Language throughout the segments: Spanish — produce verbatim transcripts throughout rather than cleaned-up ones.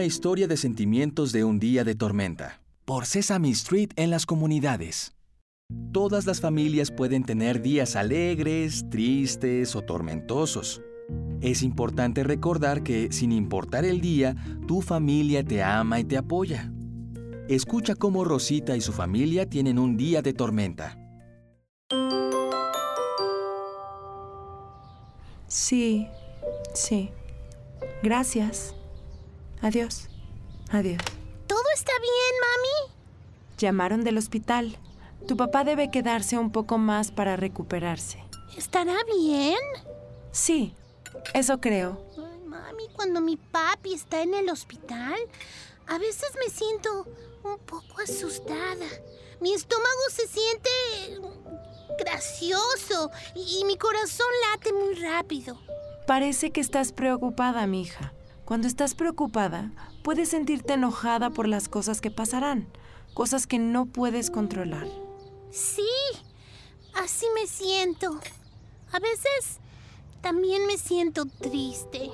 una historia de sentimientos de un día de tormenta. Por Sesame Street en las comunidades. Todas las familias pueden tener días alegres, tristes o tormentosos. Es importante recordar que, sin importar el día, tu familia te ama y te apoya. Escucha cómo Rosita y su familia tienen un día de tormenta. Sí, sí. Gracias. Adiós. Adiós. ¿Todo está bien, mami? Llamaron del hospital. Tu papá debe quedarse un poco más para recuperarse. ¿Estará bien? Sí, eso creo. Ay, mami, cuando mi papi está en el hospital, a veces me siento un poco asustada. Mi estómago se siente gracioso y mi corazón late muy rápido. Parece que estás preocupada, mija. Cuando estás preocupada, puedes sentirte enojada por las cosas que pasarán, cosas que no puedes controlar. Sí, así me siento. A veces también me siento triste,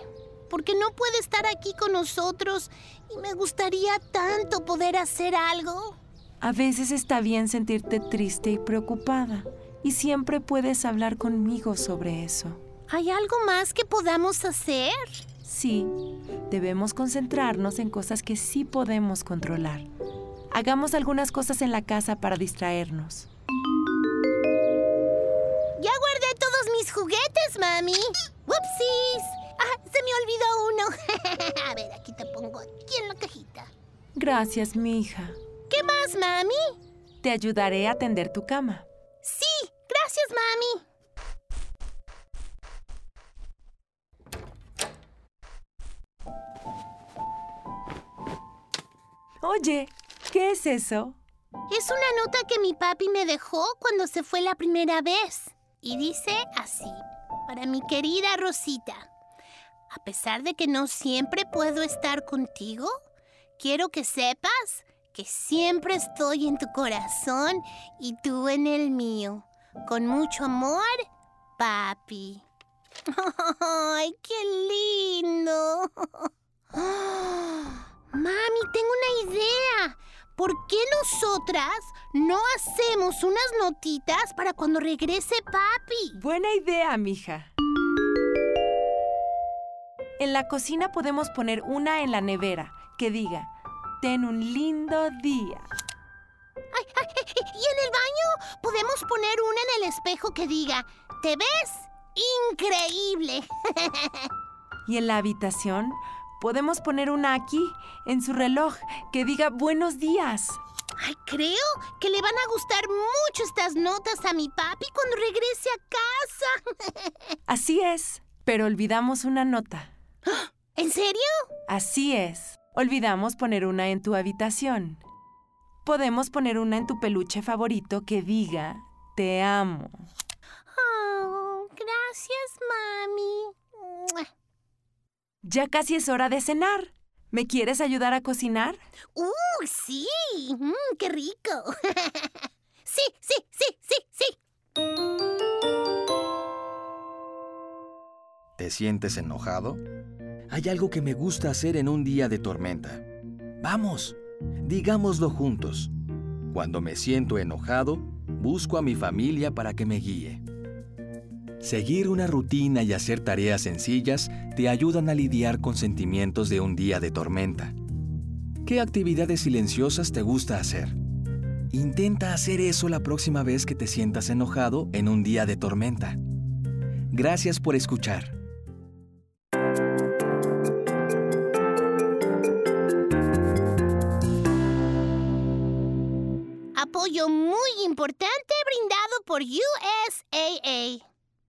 porque no puede estar aquí con nosotros y me gustaría tanto poder hacer algo. A veces está bien sentirte triste y preocupada, y siempre puedes hablar conmigo sobre eso. ¿Hay algo más que podamos hacer? Sí, debemos concentrarnos en cosas que sí podemos controlar. Hagamos algunas cosas en la casa para distraernos. Ya guardé todos mis juguetes, mami. ¡Upsis! Ah, se me olvidó uno. A ver, aquí te pongo aquí en la cajita. Gracias, mija. ¿Qué más, mami? Te ayudaré a tender tu cama. Sí, gracias, mami. Oye, ¿qué es eso? Es una nota que mi papi me dejó cuando se fue la primera vez. Y dice así: para mi querida Rosita, a pesar de que no siempre puedo estar contigo, quiero que sepas que siempre estoy en tu corazón y tú en el mío. Con mucho amor, papi. ¡Ay, qué lindo! Mami, tengo una idea. ¿Por qué nosotras no hacemos unas notitas para cuando regrese papi? Buena idea, mija. En la cocina podemos poner una en la nevera que diga: ten un lindo día. Ay, ay, y en el baño podemos poner una en el espejo que diga: te ves increíble. Y en la habitación podemos poner una aquí, en su reloj, que diga buenos días. Ay, creo que le van a gustar mucho estas notas a mi papi cuando regrese a casa. Así es, pero olvidamos una nota. ¿En serio? Así es. Olvidamos poner una en tu habitación. Podemos poner una en tu peluche favorito que diga: te amo. Oh, gracias, mami. Ya casi es hora de cenar. ¿Me quieres ayudar a cocinar? ¡Uh, sí! Mm, ¡qué rico! ¡Sí, sí, sí, sí, sí! ¿Te sientes enojado? Hay algo que me gusta hacer en un día de tormenta. ¡Vamos! Digámoslo juntos. Cuando me siento enojado, busco a mi familia para que me guíe. Seguir una rutina y hacer tareas sencillas te ayudan a lidiar con sentimientos de un día de tormenta. ¿Qué actividades silenciosas te gusta hacer? Intenta hacer eso la próxima vez que te sientas enojado en un día de tormenta. Gracias por escuchar. Apoyo muy importante brindado por U S A A.